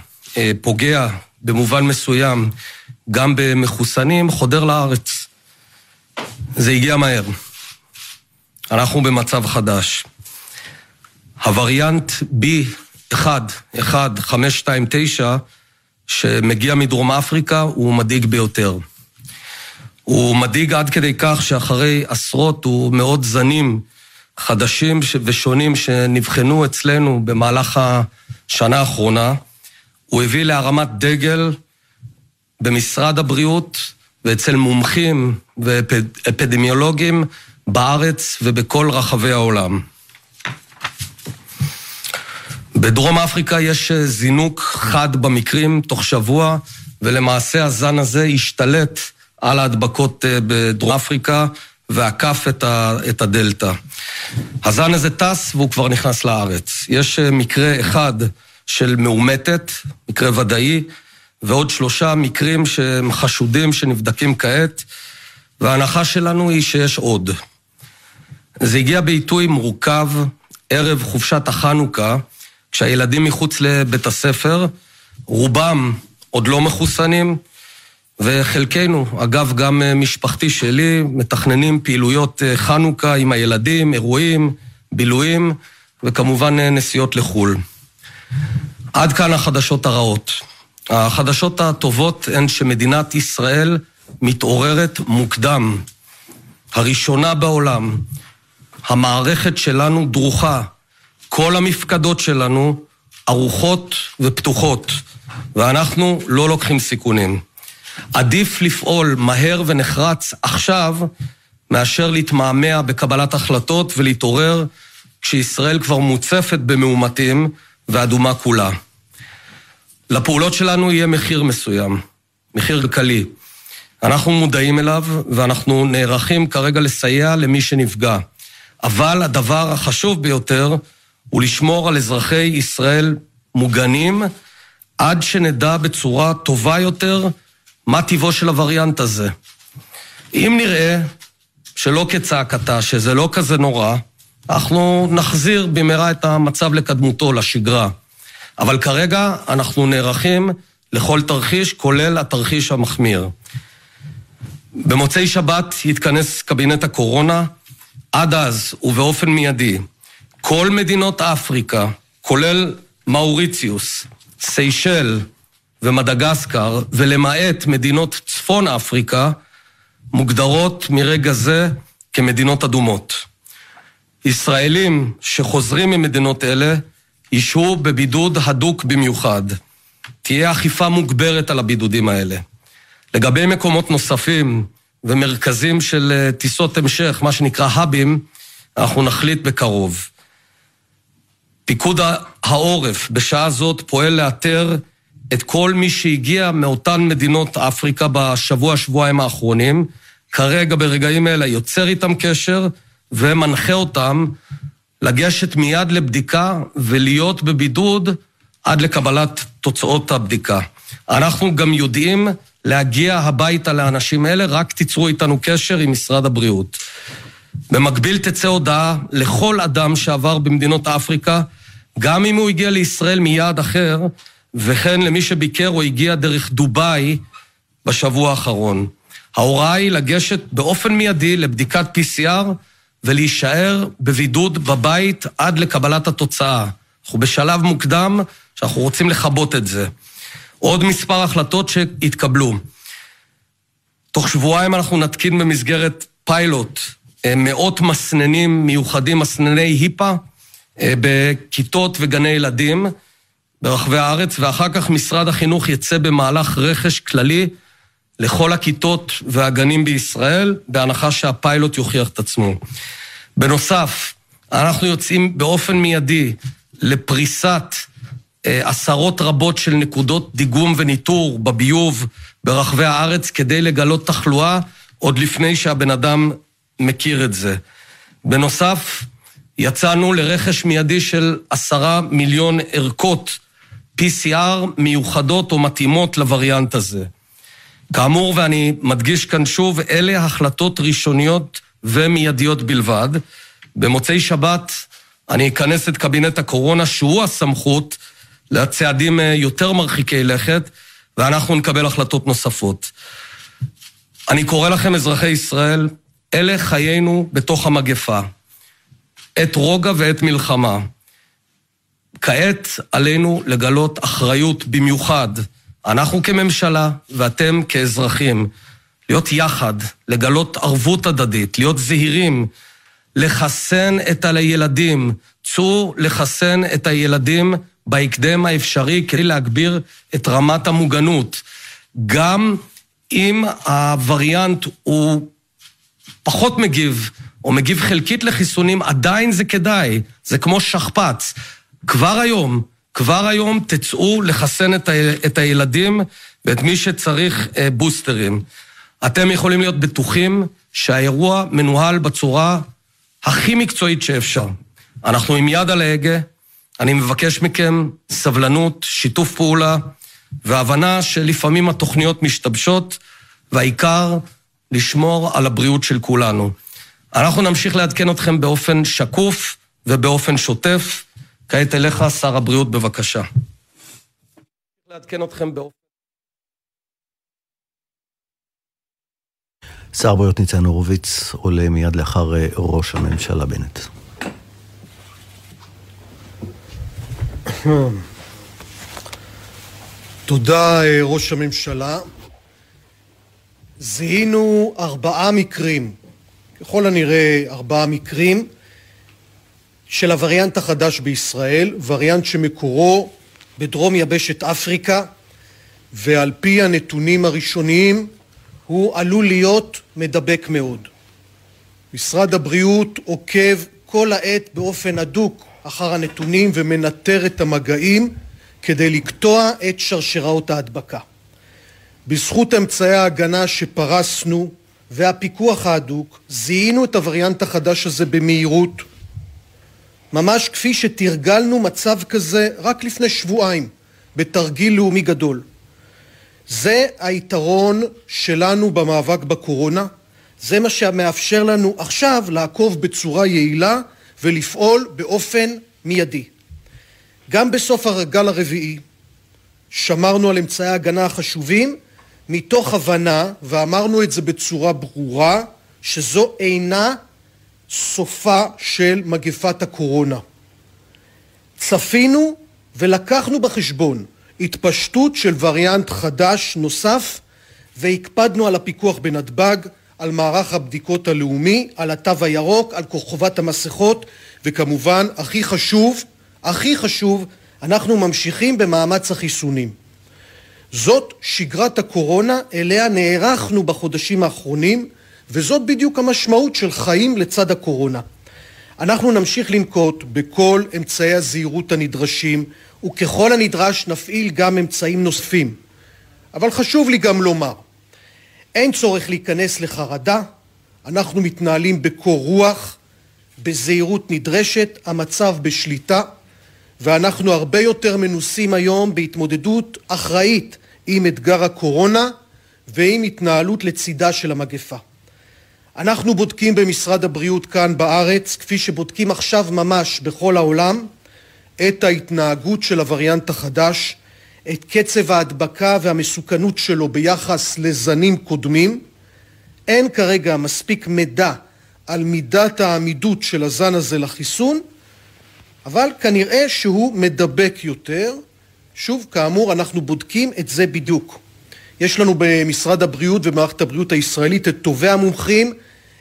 פוגע במובן מסוים, גם במחוסנים, חודר לארץ. זה הגיע מהר. אנחנו במצב חדש. הווריאנט בי אחת אחת חמש שתיים תשע, שמגיע מדרום אפריקה, הוא מדאיג ביותר. הוא מדאיג עד כדי כך שאחרי עשרות ומאות זנים חדשים ושונים שנבחנו אצלנו במהלך השנה האחרונה, הוא הביא להרמת דגל במשרד הבריאות ואצל מומחים ואפידמיולוגים בארץ ובכל רחבי העולם. בדרום אפריקה יש זינוק חד במקרים תוך שבוע, ולמעשה הזן הזה השתלט על ההדבקות בדרום אפריקה ועקף את, ה, את הדלטה. הזן הזה טס והוא כבר נכנס לארץ. יש מקרה אחד של מאומתת, מקרה ודאי, ועוד שלושה מקרים שהם חשודים שנבדקים כעת, וההנחה שלנו היא שיש עוד. זה הגיע בעיתוי מורכב ערב חופשת החנוכה, כשהילדים מחוץ לבית הספר, רובם עוד לא מחוסנים, וחלקנו, אגב גם משפחתי שלי, מתכננים פעילויות חנוכה עם הילדים, אירועים, בילויים, וכמובן נסיעות לחול. עד כאן החדשות הרעות. החדשות הטובות הן שמדינת ישראל מתעוררת מוקדם, הראשונה בעולם. המערכת שלנו דרוכה, כל המפקדות שלנו ארוחות ופתוחות, ואנחנו לא לוקחים סיכונים. עדיף לפעול מהר ונחרץ עכשיו, מאשר להתמהמה בקבלת החלטות ולהתעורר כשישראל כבר מוצפת במאומתים ואדומה כולה. לפעולות שלנו יהיה מחיר מסוים, מחיר כלכלי. אנחנו מודעים אליו, ואנחנו נערכים כרגע לסייע למי שנפגע. אבל הדבר החשוב ביותר הוא לשמור על אזרחי ישראל מוגנים, עד שנדע בצורה טובה יותר מה טיבו של הווריאנט הזה. אם נראה שלא כצעקתה, שזה לא כזה נורא, אנחנו נחזיר במהרה את המצב לקדמותו, לשגרה. אבל כרגע אנחנו נערכים לכל תרחיש, כולל התרחיש המחמיר. במוצאי שבת יתכנס קבינט הקורונה, עד אז ובאופן מיידי, כל מדינות אפריקה, כולל מאוריציוס, סיישל ומדגסקר, ולמעט מדינות צפון אפריקה, מוגדרות מרגע זה כמדינות אדומות. ישראלים שחוזרים ממדינות אלה, ישהו בבידוד הדוק במיוחד. תהיה אכיפה מוגברת על הבידודים האלה. לגבי מקומות נוספים ומרכזים של טיסות המשך, מה שנקרא האבים, אנחנו נחליט בקרוב. פיקוד העורף בשעה זאת פועל לאתר את כל מי שהגיע מאותן מדינות אפריקה בשבוע, שבועיים האחרונים. כרגע ברגעים אלה יוצר איתם קשר ומנחה אותם לגשת מיד לבדיקה ולהיות בבידוד עד לקבלת תוצאות הבדיקה. אנחנו גם יודעים להגיע הביתה לאנשים אלה, רק תיצרו איתנו קשר עם משרד הבריאות. במקביל תצא הודעה לכל אדם שעבר במדינות אפריקה, גם אם הוא הגיע לישראל מיעד אחר, וכן למי שביקר או הגיע דרך דוביי בשבוע האחרון. ההוראה היא לגשת באופן מיידי לבדיקת פי סי אר ולהישאר בבידוד בבית עד לקבלת התוצאה. אנחנו בשלב מוקדם שאנחנו רוצים לחבות את זה. עוד מספר החלטות שהתקבלו. תוך שבועיים אנחנו נתקין במסגרת פיילוט מאות מסננים מיוחדים, מסנני היפה, בכיתות וגני ילדים ברחבי הארץ, ואחר כך משרד החינוך יצא במהלך רכש כללי לכל הכיתות והגנים בישראל, בהנחה שהפיילוט יוכיח את עצמו. בנוסף, אנחנו יוצאים באופן מיידי לפריסת עשרות רבות של נקודות דיגום וניטור בביוב ברחבי הארץ, כדי לגלות תחלואה עוד לפני שהבן אדם מכיר את זה. בנוסף, יצאנו לרכש מיידי של עשרה מיליון ערכות פי סי אר מיוחדות או מתאימות לווריאנט הזה. כאמור, ואני מדגיש כאן שוב, אלה החלטות ראשוניות ומיידיות בלבד. במוצאי שבת אני אכנס את קבינט הקורונה, שהוא הסמכות לצעדים יותר מרחיקי לכת, ואנחנו נקבל החלטות נוספות. אני קורא לכם, אזרחי ישראל, אלה חיינו בתוך המגפה, את רוגע ואת מלחמה. כעת עלינו לגלות אחריות במיוחד, אנחנו כממשלה ואתם כאזרחים, להיות יחד, לגלות ערבות הדדית, להיות זהירים, לחסן את הילדים, צאו לחסן את הילדים בהקדם האפשרי, כדי להגביר את רמת המוגנות. גם אם הווריאנט הוא פחות מגיב, או מגיב חלקית לחיסונים, עדיין זה כדאי, זה כמו שכפץ. כבר היום, כבר היום תצאו לחסן את, ה, את הילדים ואת מי שצריך אה, בוסטרים. אתם יכולים להיות בטוחים שהאירוע מנוהל בצורה הכי מקצועית שאפשר. אנחנו עם יד על ההגה, אני מבקש מכם סבלנות, שיתוף פעולה, והבנה שלפעמים התוכניות משתבשות, והעיקר לשמור על הבריאות של כולנו. אנחנו נמשיך לעדכן אתכם באופן שקוף ובאופן שוטף. כעת אליך, שר הבריאות, בבקשה. לעדכן אתכם באופן... שר הבריאות ניצן הורוביץ עולה מיד לאחר ראש הממשלה בנט. תודה, ראש הממשלה. זיהינו ארבעה מקרים, ככל הנראה ארבעה מקרים, של הווריאנט החדש בישראל, וריאנט שמקורו בדרום יבשת אפריקה, ועל פי הנתונים הראשוניים הוא עלול להיות מדבק מאוד. משרד הבריאות עוקב כל העת באופן הדוק אחר הנתונים ומנטר את המגעים כדי לקטוע את שרשראות ההדבקה. בזכות אמצעי ההגנה שפרסנו והפיקוח ההדוק, זיהינו את הווריאנט החדש הזה במהירות, ממש כפי שתרגלנו מצב כזה רק לפני שבועיים, בתרגיל לאומי גדול. זה היתרון שלנו במאבק בקורונה, זה מה שמאפשר לנו עכשיו לעקוב בצורה יעילה ולפעול באופן מיידי. גם בסוף הרגל הרביעי שמרנו על אמצעי ההגנה החשובים מתוך הבנה, ואמרנו את זה בצורה ברורה, שזו אינה סופה של מגפת הקורונה. צפינו ולקחנו בחשבון התפשטות של וריאנט חדש נוסף, והקפדנו על הפיקוח בנתב"ג, על מערך הבדיקות הלאומי, על התו הירוק, על חובת המסכות, וכמובן, הכי חשוב, הכי חשוב, אנחנו ממשיכים במאמץ החיסונים. זאת שגרת הקורונה, אליה נערכנו בחודשים האחרונים, וזאת בדיוק המשמעות של חיים לצד הקורונה. אנחנו נמשיך לנקוט בכל אמצעי הזהירות הנדרשים, וככל הנדרש נפעיל גם אמצעים נוספים. אבל חשוב לי גם לומר, אין צורך להיכנס לחרדה, אנחנו מתנהלים בקור רוח, בזהירות נדרשת, המצב בשליטה, ואנחנו הרבה יותר מנוסים היום בהתמודדות אחראית עם אתגר הקורונה ועם התנהלות לצידה של המגפה. אנחנו בודקים במשרד הבריאות כאן בארץ, כפי שבודקים עכשיו ממש בכל העולם, את ההתנהגות של הווריאנט החדש, את קצב ההדבקה והמסוכנות שלו ביחס לזנים קודמים. אין כרגע מספיק מידע על מידת העמידות של הזן הזה לחיסון, אבל כנראה שהוא מדבק יותר. שוב, כאמור, אנחנו בודקים את זה בדיוק. יש לנו במשרד הבריאות ומערכת הבריאות הישראלית את טובי המומחים,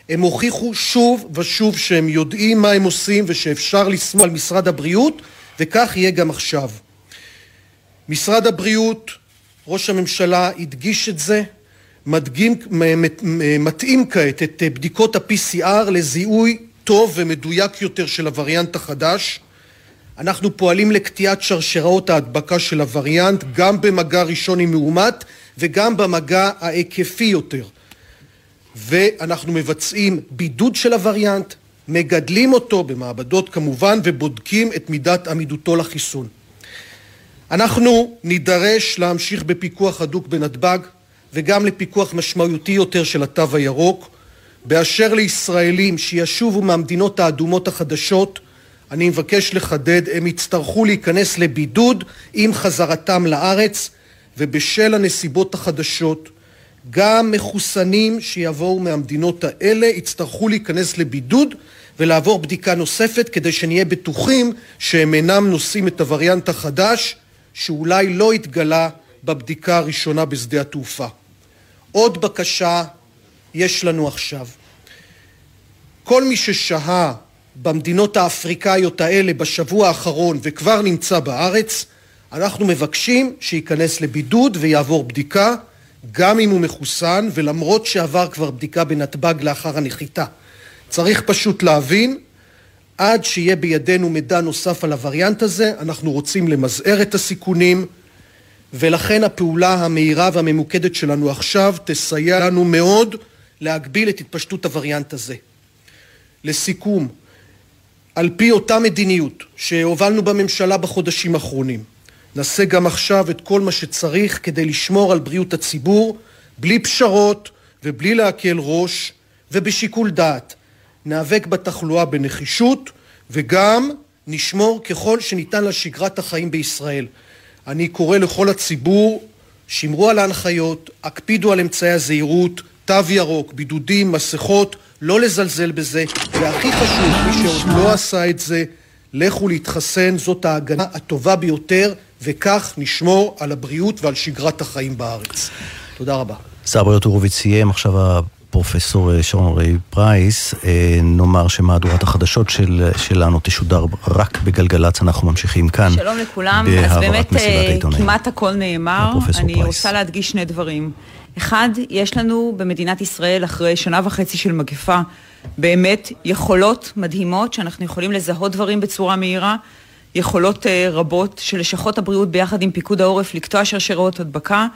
הם הוכיחו שוב ושוב שהם יודעים מה הם עושים ושאפשר לסמוך על משרד הבריאות, וכך יהיה גם עכשיו. משרד הבריאות, ראש הממשלה הדגיש את זה, מדגים, מתאים כעת את בדיקות ה-פי סי אר לזיהוי טוב ומדויק יותר של הווריאנט החדש. אנחנו פועלים לקטיעת שרשראות ההדבקה של הווריאנט, גם במגע ראשון עם מאומת וגם במגע ההיקפי יותר. ואנחנו מבצעים בידוד של הווריאנט, מגדלים אותו במעבדות כמובן, ובודקים את מידת עמידותו לחיסון. אנחנו נידרש להמשיך בפיקוח הדוק בנתב"ג, וגם לפיקוח משמעותי יותר של התו הירוק. באשר לישראלים שישובו מהמדינות האדומות החדשות, אני מבקש לחדד, הם יצטרכו להיכנס לבידוד עם חזרתם לארץ, ובשל הנסיבות החדשות, גם מחוסנים שיבואו מהמדינות האלה יצטרכו להיכנס לבידוד ולעבור בדיקה נוספת, כדי שנהיה בטוחים שהם אינם נושאים את הווריאנט החדש, שאולי לא התגלה בבדיקה הראשונה בשדה התעופה. עוד בקשה יש לנו עכשיו. כל מי ששהה במדינות האפריקאיות האלה בשבוע האחרון וכבר נמצא בארץ, אנחנו מבקשים שייכנס לבידוד ויעבור בדיקה, גם אם הוא מחוסן, ולמרות שעבר כבר בדיקה בנתב"ג לאחר הנחיתה. צריך פשוט להבין, עד שיהיה בידינו מידע נוסף על הווריאנט הזה, אנחנו רוצים למזער את הסיכונים, ולכן הפעולה המהירה והממוקדת שלנו עכשיו תסייע לנו מאוד להגביל את התפשטות הווריאנט הזה. לסיכום, על פי אותה מדיניות שהובלנו בממשלה בחודשים האחרונים, נעשה גם עכשיו את כל מה שצריך כדי לשמור על בריאות הציבור, בלי פשרות ובלי להקל ראש ובשיקול דעת. נאבק בתחלואה בנחישות וגם נשמור ככל שניתן לשגרת החיים בישראל. אני קורא לכל הציבור, שמרו על ההנחיות, הקפידו על אמצעי הזהירות, תו ירוק, בידודים, מסכות, לא לזלזל בזה, והכי חשוב, מי שעוד לא עשה את זה, לכו להתחסן, זאת ההגנה הטובה ביותר, וכך נשמור על הבריאות ועל שגרת החיים בארץ. תודה רבה. שר הבריאות הורוביץ סיים, עכשיו הפרופסור שרון אלראי פרייס, נאמר שמהדורת החדשות של, שלנו תשודר רק בגלגלצ, אנחנו ממשיכים כאן. שלום לכולם, אז באמת כמעט הכל נאמר, אני פרייס. רוצה להדגיש שני דברים. אחד, יש לנו במדינת ישראל אחרי שנה וחצי של מגפה, באמת יכולות מדהימות שאנחנו יכולים לזהות דברים בצורה מהירה, יכולות רבות של לשכות הבריאות ביחד עם פיקוד העורף לקטוע שרשראות הדבקה,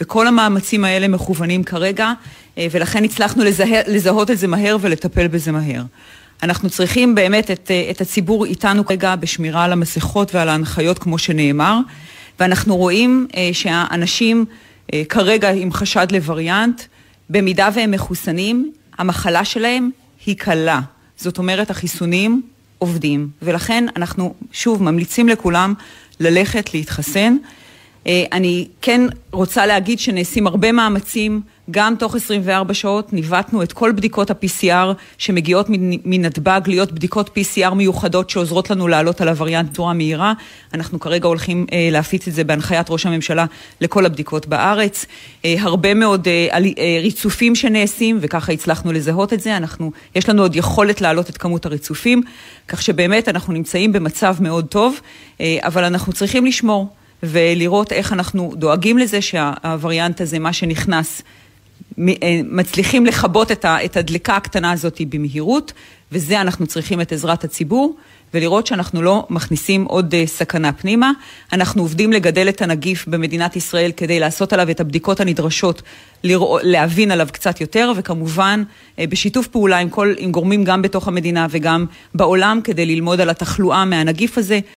וכל המאמצים האלה מכוונים כרגע, ולכן הצלחנו לזהה, לזהות את זה מהר ולטפל בזה מהר. אנחנו צריכים באמת את, את הציבור איתנו כרגע בשמירה על המסכות ועל ההנחיות כמו שנאמר, ואנחנו רואים שהאנשים כרגע עם חשד לווריאנט, במידה והם מחוסנים, המחלה שלהם היא קלה. זאת אומרת, החיסונים עובדים, ולכן אנחנו שוב ממליצים לכולם ללכת להתחסן. אני כן רוצה להגיד שנעשים הרבה מאמצים, גם תוך עשרים וארבע שעות ניווטנו את כל בדיקות ה-פי סי אר שמגיעות מנתב"ג להיות בדיקות פי סי אר מיוחדות שעוזרות לנו לעלות על הווריאנט בצורה מהירה. אנחנו כרגע הולכים להפיץ את זה בהנחיית ראש הממשלה לכל הבדיקות בארץ. הרבה מאוד ריצופים שנעשים, וככה הצלחנו לזהות את זה. אנחנו, יש לנו עוד יכולת לעלות את כמות הריצופים, כך שבאמת אנחנו נמצאים במצב מאוד טוב, אבל אנחנו צריכים לשמור ולראות איך אנחנו דואגים לזה שהווריאנט הזה, מה שנכנס, מצליחים לחבות את הדלקה הקטנה הזאת במהירות, וזה אנחנו צריכים את עזרת הציבור, ולראות שאנחנו לא מכניסים עוד סכנה פנימה. אנחנו עובדים לגדל את הנגיף במדינת ישראל כדי לעשות עליו את הבדיקות הנדרשות, להבין עליו קצת יותר, וכמובן בשיתוף פעולה עם, כל, עם גורמים גם בתוך המדינה וגם בעולם, כדי ללמוד על התחלואה מהנגיף הזה,